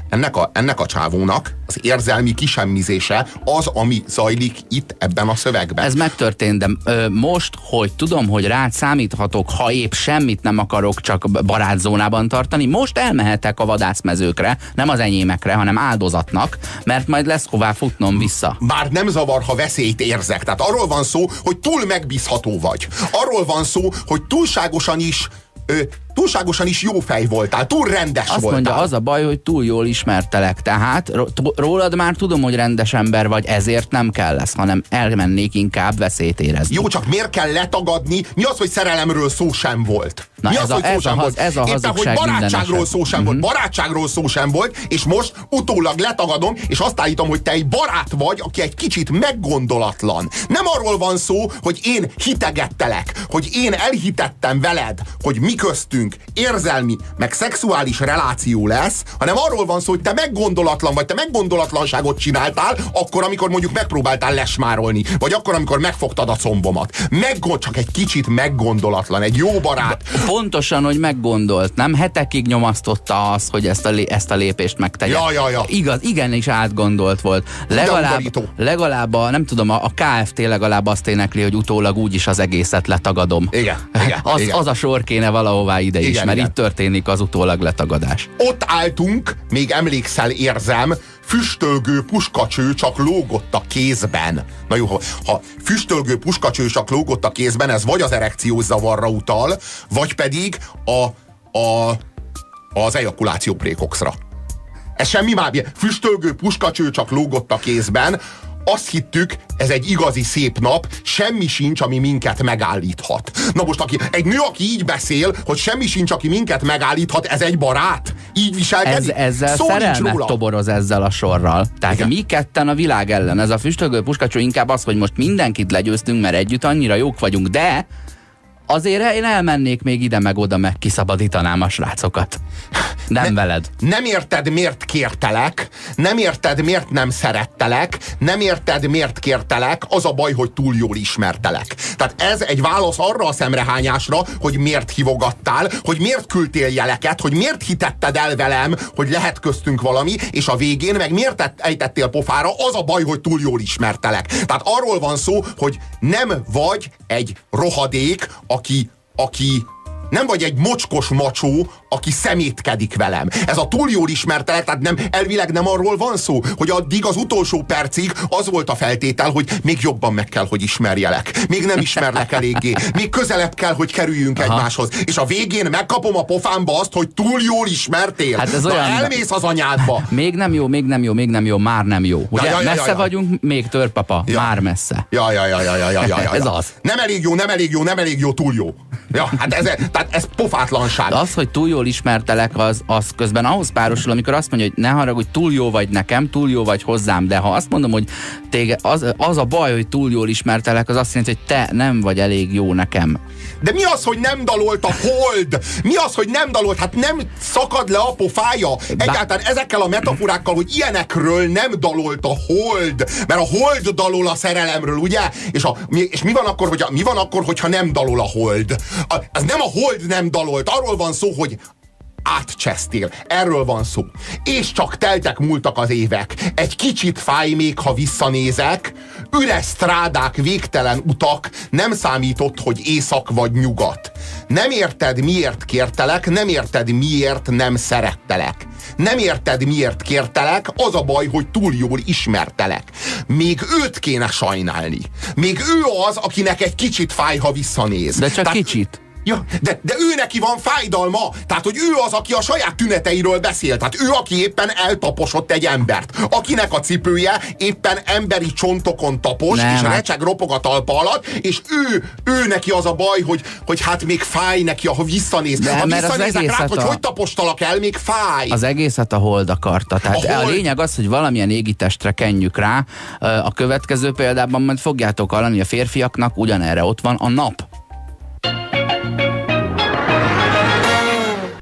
ennek a, ennek a csávónak az érzelmi kisemmizése az, ami zajlik itt ebben a szövegben. Ez megtörtént, de ö, most, hogy tudom, hogy rád számíthatok, ha épp semmit nem akarok csak barátzónában tartani, most elmehetek a vadászmezőkre, nem az enyémekre, hanem áldozatnak, mert majd lesz hová futnom vissza. Bár nem zavar, ha veszélyt érzek. Tehát arról van szó, hogy túl megbízható vagy. Arról van szó, hogy túlságosan is Ö, túlságosan is jó fej voltál, túl rendes voltál. Azt mondja, az a baj, hogy túl jól ismertelek, tehát rólad már tudom, hogy rendes ember vagy, ezért nem kell lesz, hanem elmennék inkább veszélyt érezni. Jó, csak miért kell letagadni? Mi az, hogy szerelemről szó sem volt? Na mi ez az, a, hogy szó sem volt? Ez a Éppen, hogy barátságról szó sem volt, barátságról szó sem volt, és most utólag letagadom, és azt állítom, hogy te egy barát vagy, aki egy kicsit meggondolatlan. Nem arról van szó, hogy én hitegettelek, hogy én elhitettem veled, hogy mi köztünk érzelmi, meg szexuális reláció lesz, hanem arról van szó, hogy te meggondolatlan vagy, te meggondolatlanságot csináltál, akkor, amikor mondjuk megpróbáltál lesmárolni, vagy akkor, amikor megfogtad a combomat. Meggond, csak egy kicsit meggondolatlan, egy jó barát. Pontosan, hogy meggondolt, nem? Hetekig nyomasztotta az, hogy ezt a, lé, ezt a lépést megtegye. Ja, ja, ja. Igaz, igenis átgondolt volt. Legalább, legalább a, nem tudom, a, a Kft. Legalább azt énekli, hogy utólag úgyis az egészet letagadom. Igen, igen, az, igen. az a sor kéne valahová ide igen, is, mert igen. itt történik az utólag letagadás. Ott álltunk, még emlékszel, érzem, füstölgő puskacső csak lógott a kézben. Na jó, ha, ha füstölgő puskacső csak lógott a kézben, ez vagy az erekciós zavarra utal, vagy pedig a, a, az ejakuláció prékoxra. Ez semmi más. Füstölgő puskacső csak lógott a kézben. Azt hittük, ez egy igazi szép nap, semmi sincs, ami minket megállíthat. Na most aki, egy nő, aki így beszél, hogy semmi sincs, aki minket megállíthat, ez egy barát? Így viselkedik? Ez, ezzel szó szerelmet toboroz ezzel a sorral. Tehát igen. Mi ketten a világ ellen. Ez a füstölgő puskacsó inkább az, hogy most mindenkit legyőztünk, mert együtt annyira jók vagyunk, de azért én elmennék még ide meg oda, meg kiszabadítanám a srácokat. Nem ne, veled. Nem érted, miért kértelek, nem érted, miért nem szerettelek, nem érted, miért kértelek, az a baj, hogy túl jól ismertelek. Tehát ez egy válasz arra a szemrehányásra, hogy miért hívogattál, hogy miért küldtél jeleket, hogy miért hitetted el velem, hogy lehet köztünk valami, és a végén meg miért ejtettél pofára, az a baj, hogy túl jól ismertelek. Tehát arról van szó, hogy nem vagy egy rohadék, aki, aki nem vagy egy mocskos macsó, aki szemétkedik velem. Ez a túl jól ismertelek, tehát nem, elvileg nem arról van szó, hogy addig az utolsó percig az volt a feltétel, hogy még jobban meg kell, hogy ismerjelek. Még nem ismerlek eléggé. Még közelebb kell, hogy kerüljünk Aha. egymáshoz. És a végén megkapom a pofámba azt, hogy túl jól ismertél. Hát ez Na, olyan... elmész az anyádba. Még nem jó, még nem jó, még nem jó, már nem jó. Ugye? Ja, ja, ja, messze ja, ja. vagyunk, még törpapa, ja. már messze. Ja, ja, ja, ja, ja, ja, ja, ja. Ez az. Nem elég jó, nem elég jó, nem elég jó, túl jó. Ja, hát ez, tehát ez pofátlanság. Az, hogy túl jól ismertelek, az, az közben ahhoz párosul, amikor azt mondja, hogy ne haragudj, túl jó vagy nekem, túl jó vagy hozzám, de ha azt mondom, hogy téged, az, az a baj, hogy túl jól ismertelek, az azt jelenti, hogy te nem vagy elég jó nekem. De mi az, hogy nem dalolt a Hold? Mi az, hogy nem dalolt? Hát nem szakad le a pofája? Egyáltalán ezekkel a metaforákkal, hogy ilyenekről nem dalolt a Hold, mert a Hold dalol a szerelemről, ugye? És, a, és mi, van akkor, hogy a, mi van akkor, hogyha nem dalol a Hold? A, ez nem a Hold nem dalolt, arról van szó, hogy átcsesztél. Erről van szó. És csak teltek múltak az évek. Egy kicsit fáj még, ha visszanézek. Üres strádák, végtelen utak. Nem számított, hogy észak vagy nyugat. Nem érted, miért kértelek. Nem érted, miért nem szerettelek. Nem érted, miért kértelek. Az a baj, hogy túl jól ismertelek. Még őt kéne sajnálni. Még ő az, akinek egy kicsit fáj, ha visszanéz. De csak Tehát... kicsit. Ja, de, de ő neki van fájdalma, tehát hogy ő az, aki a saját tüneteiről beszél, tehát ő, aki éppen eltaposott egy embert, akinek a cipője éppen emberi csontokon tapos, nem, és recseg, ropog a talpa alatt, és ő, ő neki az a baj, hogy, hogy hát még fáj neki, ha visszanéz. Nem, ha visszanézek rád, a... hogy hogy tapostalak el, még fáj. Az egészet a Hold akarta, tehát a, hold... a lényeg az, hogy valamilyen égitestre kenjük rá. A következő példában majd fogjátok hallani a férfiaknak, ugyanerre ott van a nap.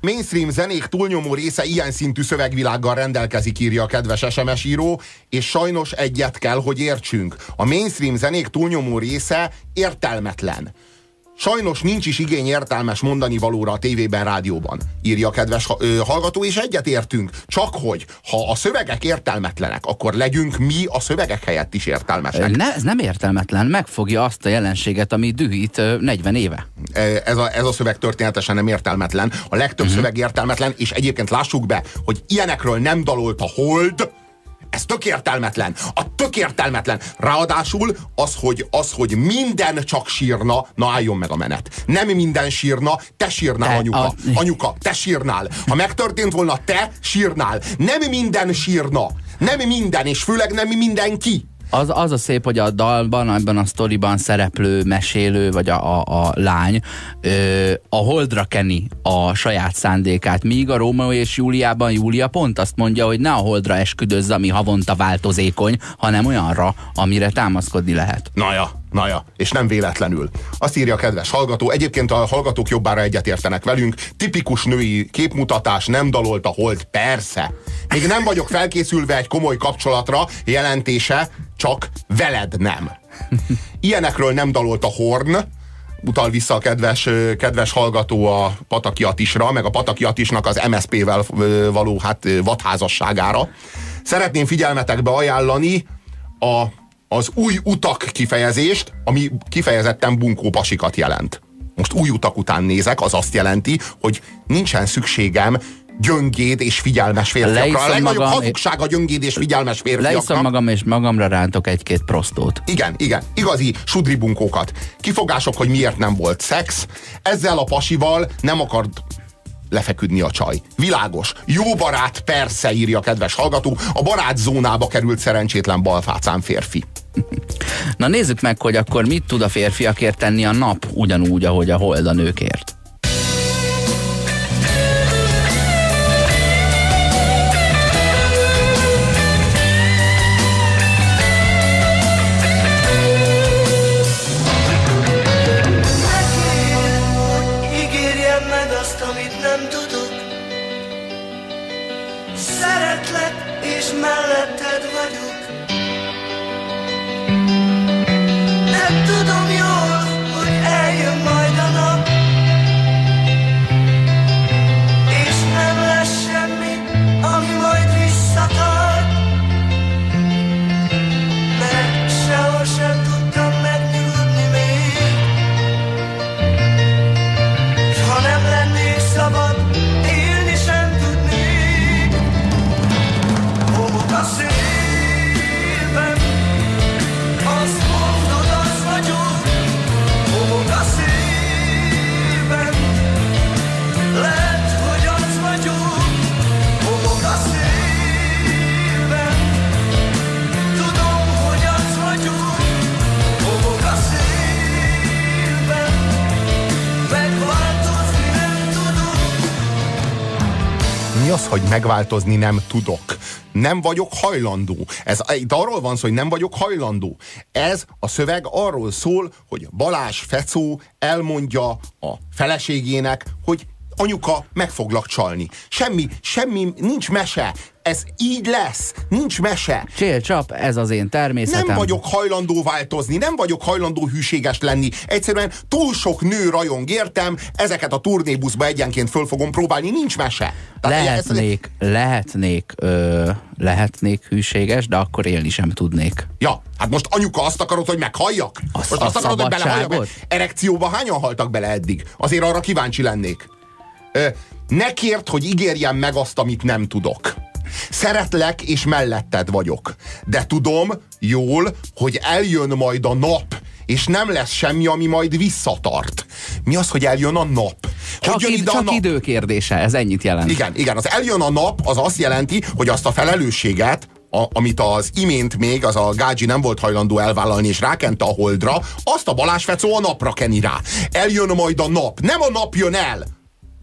Mainstream zenék túlnyomó része ilyen szintű szövegvilággal rendelkezik, írja a kedves es em es író, és sajnos egyet kell, hogy értsünk. A mainstream zenék túlnyomó része értelmetlen. Sajnos nincs is igény értelmes mondani valóra a tévében, rádióban, írja a kedves ö, hallgató, és egyet értünk. Csak hogy, ha a szövegek értelmetlenek, akkor legyünk mi a szövegek helyett is értelmesek. Ne, ez nem értelmetlen, megfogja azt a jelenséget, ami dühít ö, negyven éve. Ez a, ez a szöveg történetesen nem értelmetlen. A legtöbb uh-huh. szöveg értelmetlen, és egyébként lássuk be, hogy ilyenekről nem dalolt a Hold, ez tök értelmetlen. A tök értelmetlen. Ráadásul az, hogy, az, hogy minden csak sírna, na álljon meg a menet. Nem minden sírna, te sírnál, te, anyuka. A... Anyuka, te sírnál. Ha megtörtént volna, te sírnál. Nem minden sírna. Nem minden, és főleg nem mindenki. Az, az a szép, hogy a dalban, ebben a sztoriban szereplő, mesélő, vagy a, a, a lány ö, a Holdra keni a saját szándékát, míg a Rómeó és Júliában Júlia pont azt mondja, hogy ne a Holdra esküdözz, ami havonta változékony, hanem olyanra, amire támaszkodni lehet. Na ja, na ja, és nem véletlenül. Azt írja a kedves hallgató, egyébként a hallgatók jobbára egyetértenek velünk, tipikus női képmutatás, nem dalolt a Hold, persze. Még nem vagyok felkészülve egy komoly kapcsolatra, jelentése, csak veled nem. Ilyenekről nem dalolt a Horn, utal vissza a kedves, kedves hallgató a Patakiatisra, meg a Patakiatisnak az em es zé pé-vel való hát, vadházasságára. Szeretném figyelmetekbe ajánlani a, az új utak kifejezést, ami kifejezetten bunkó pasikat jelent. Most új utak után nézek, az azt jelenti, hogy nincsen szükségem gyöngéd és figyelmes férfiakra. A legnagyobb hazugság a gyöngéd és figyelmes férfiaknak. Leiszom magam és magamra rántok egy-két prostót. Igen, igen. Igazi sudribunkókat. Kifogások, hogy miért nem volt szex. Ezzel a pasival nem akart lefeküdni a csaj. Világos. Jó barát, persze, írja a kedves hallgató. A barátzónába került szerencsétlen balfácán férfi. Na nézzük meg, hogy akkor mit tud a férfiakért tenni a nap, ugyanúgy, ahogy a Hold a nőkért. Homok a szélben, azt mondod, az vagyok. Homok a szélben. hogy megváltozni nem tudok. Nem vagyok hajlandó. Ez, itt arról van szó, hogy nem vagyok hajlandó. Ez a szöveg arról szól, hogy Balázs Fecó elmondja a feleségének, hogy anyuka, meg foglak csalni. Semmi, semmi, nincs mese. Ez így lesz. Nincs mese. Csél csap, ez az én természetem. Nem vagyok hajlandó változni, nem vagyok hajlandó hűséges lenni. Egyszerűen túl sok nő rajong értem, ezeket a turnébuszba egyenként föl fogom próbálni, nincs mese. Tehát lehetnék, ez... lehetnék, ö, lehetnék hűséges, de akkor élni sem tudnék. Ja, hát most anyuka, azt akarod, hogy meghalljak? Azt, most azt akarod, hogy belehalljak? Erekcióba hányan haltak bele eddig? Azért arra kíváncsi lennék. Ö, ne kért, hogy ígérjem meg azt, amit nem tudok. Szeretlek, és melletted vagyok. De tudom jól, hogy eljön majd a nap, és nem lesz semmi, ami majd visszatart. Mi az, hogy eljön a nap? Csak, id- ide a csak nap? Idő kérdése, ez ennyit jelent. Igen, igen, az eljön a nap, az azt jelenti, hogy azt a felelősséget, a, amit az imént még, az a Gágyi nem volt hajlandó elvállalni, és rákente a holdra, azt a Balázs Fecó a napra keni rá. Eljön majd a nap. Nem a nap jön el.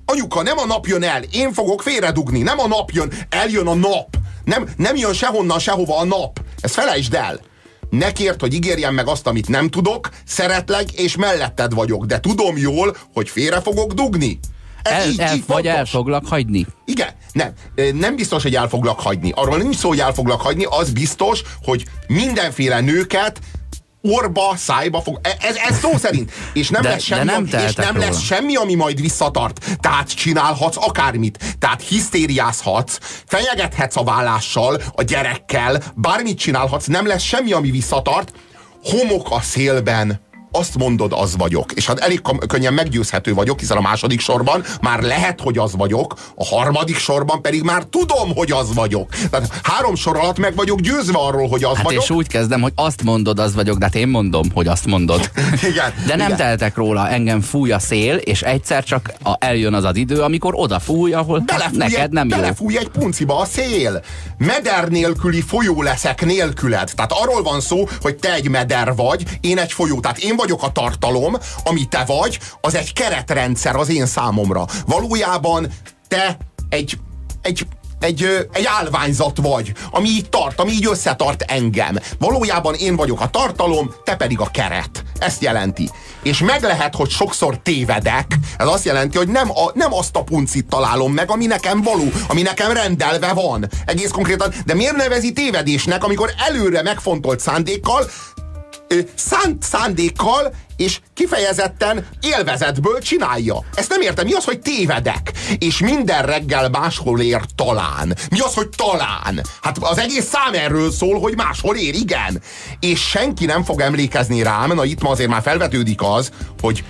Anyuka, nem a nap jön el, én fogok félredugni, nem a nap jön, eljön a nap. Nem, nem jön sehonnan, sehova a nap. Ezt felejtsd el. Ne kérd, hogy ígérjem meg azt, amit nem tudok, szeretlek, és melletted vagyok, de tudom jól, hogy félre fogok dugni. Ez el, így, el, így vagy el foglak hagyni. Igen, nem, nem biztos, hogy el foglak hagyni. Arról nincs szó, hogy el foglak hagyni, az biztos, hogy mindenféle nőket orba, szájba fog... Ez, ez szó szerint. És nem, de, lesz, semmi, nem, és nem lesz semmi, ami majd visszatart. Tehát csinálhatsz akármit. Tehát hisztériázhatsz, fenyegethetsz a vállással, a gyerekkel, bármit csinálhatsz, nem lesz semmi, ami visszatart. Homok a szélben. Azt mondod, az vagyok. És hát elég könnyen meggyőzhető vagyok, hiszen a második sorban már lehet, hogy az vagyok, a harmadik sorban pedig már tudom, hogy az vagyok. Tehát három sor alatt meg vagyok győzve arról, hogy az hát vagyok. Hát és úgy kezdem, hogy azt mondod, az vagyok, de hát én mondom, hogy azt mondod. Igen, de nem igen. Teltek róla, engem fúj a szél, és egyszer csak a, eljön az az idő, amikor oda fúj, ahol hát neked nem egy, jó. Belefúj egy punciba a szél. Meder nélküli folyó leszek nélküled. Tehát arról van szó, hogy te egy meder vagy, én egy folyó. Tehát én vagyok a tartalom, ami te vagy, az egy keretrendszer az én számomra. Valójában te egy, egy, egy, egy állványzat vagy, ami így tart, ami így összetart engem. Valójában én vagyok a tartalom, te pedig a keret. Ezt jelenti. És meg lehet, hogy sokszor tévedek. Ez azt jelenti, hogy nem, a, nem azt a puncit találom meg, ami nekem való, ami nekem rendelve van. Egész konkrétan. De miért nevezi tévedésnek, amikor előre megfontolt szándékkal Szánt szándékkal és kifejezetten élvezetből csinálja. Ezt nem értem. Mi az, hogy tévedek? És minden reggel máshol ér talán. Mi az, hogy talán? Hát az egész szám erről szól, hogy máshol ér, igen. És senki nem fog emlékezni rám. Na itt ma azért már felvetődik az, hogy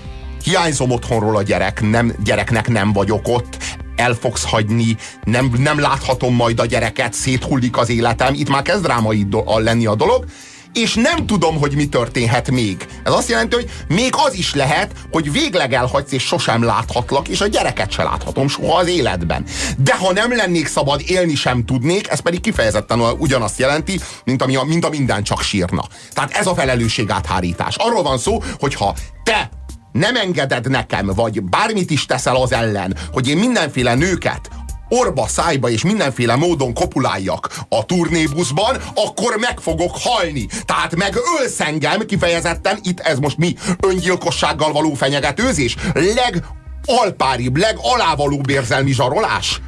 hiányzom otthonról a gyerek, nem, gyereknek nem vagyok ott. El fogsz hagyni, nem, nem láthatom majd a gyereket, széthullik az életem. Itt már kezd drámai lenni a dolog. És nem tudom, hogy mi történhet még. Ez azt jelenti, hogy még az is lehet, hogy végleg elhagysz, és sosem láthatlak, és a gyereket se láthatom soha az életben. De ha nem lennék szabad, élni sem tudnék, ez pedig kifejezetten ugyanazt jelenti, mint ami a, mint a minden csak sírna. Tehát ez a felelősség áthárítás. Arról van szó, hogyha te nem engeded nekem, vagy bármit is teszel az ellen, hogy én mindenféle nőket orba, szájba és mindenféle módon kopuláljak a turnébuszban, akkor meg fogok halni. Tehát megölsz engem kifejezetten, itt ez most mi, öngyilkossággal való fenyegetőzés? Legalpáribb, legalávalóbb érzelmi zsarolás?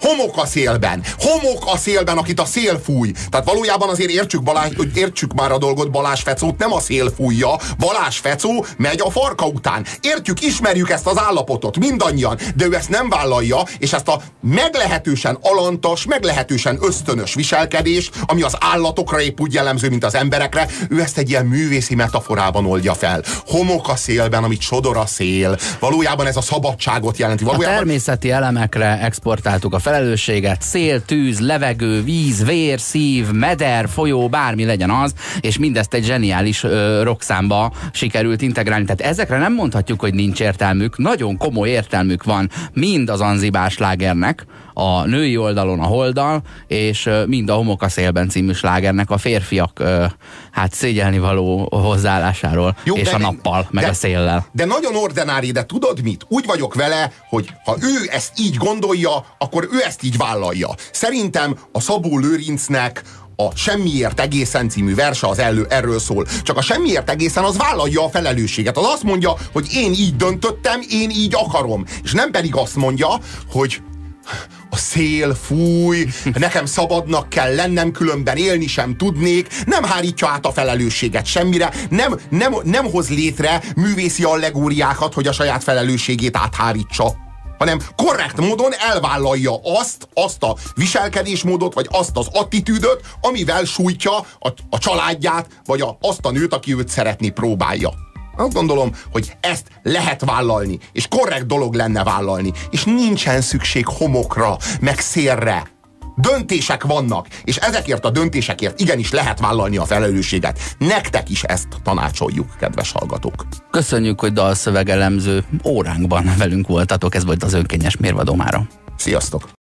Homok a szélben. Homok a szélben, akit a szél fúj. Tehát valójában azért értsük, Balázs, értsük már a dolgot, Balázs Fecót nem a szél fújja. Balázs Fecó megy a farka után. Értjük, ismerjük ezt az állapotot, mindannyian, de ő ezt nem vállalja, és ezt a meglehetősen alantas, meglehetősen ösztönös viselkedés, ami az állatokra épp úgy jellemző, mint az emberekre, ő ezt egy ilyen művészi metaforában oldja fel. Homok a szélben, amit sodor a szél. Valójában ez a szabadságot jelenti. Valójában... A természeti elemekre exportáltuk a fel- felelősséget, szél, tűz, levegő, víz, vér, szív, meder, folyó, bármi legyen az, és mindezt egy zseniális ö, rockszámba sikerült integrálni. Tehát ezekre nem mondhatjuk, hogy nincs értelmük, nagyon komoly értelmük van mind az anzibás lágernek, a női oldalon a Holdal, és mind a Homok a szélben című slágernek a férfiak hát szégyelnivaló hozzáállásáról. Jó, és a nappal, meg de, a széllel. De nagyon ordinári, de tudod mit? Úgy vagyok vele, hogy ha ő ezt így gondolja, akkor ő ezt így vállalja. Szerintem a Szabó Lőrincnek a Semmiért Egészen című verse az elő, erről szól. Csak a Semmiért Egészen az vállalja a felelősséget. Az azt mondja, hogy én így döntöttem, én így akarom. És nem pedig azt mondja, hogy a szél fúj, nekem szabadnak kell lennem, különben élni sem tudnék, nem hárítja át a felelősséget semmire, nem, nem, nem hoz létre művészi allegóriákat, hogy a saját felelősségét áthárítsa, hanem korrekt módon elvállalja azt, azt a viselkedésmódot, vagy azt az attitűdöt, amivel sújtja a, a családját, vagy a, azt a nőt, aki őt szeretni próbálja. Azt gondolom, hogy ezt lehet vállalni, és korrekt dolog lenne vállalni, és nincsen szükség homokra, meg szélre. Döntések vannak, és ezekért a döntésekért igenis lehet vállalni a felelősséget. Nektek is ezt tanácsoljuk, kedves hallgatók. Köszönjük, hogy dalszövegelemző óránkban velünk voltatok, ez volt az Önkényes Mérvadó mára. Sziasztok!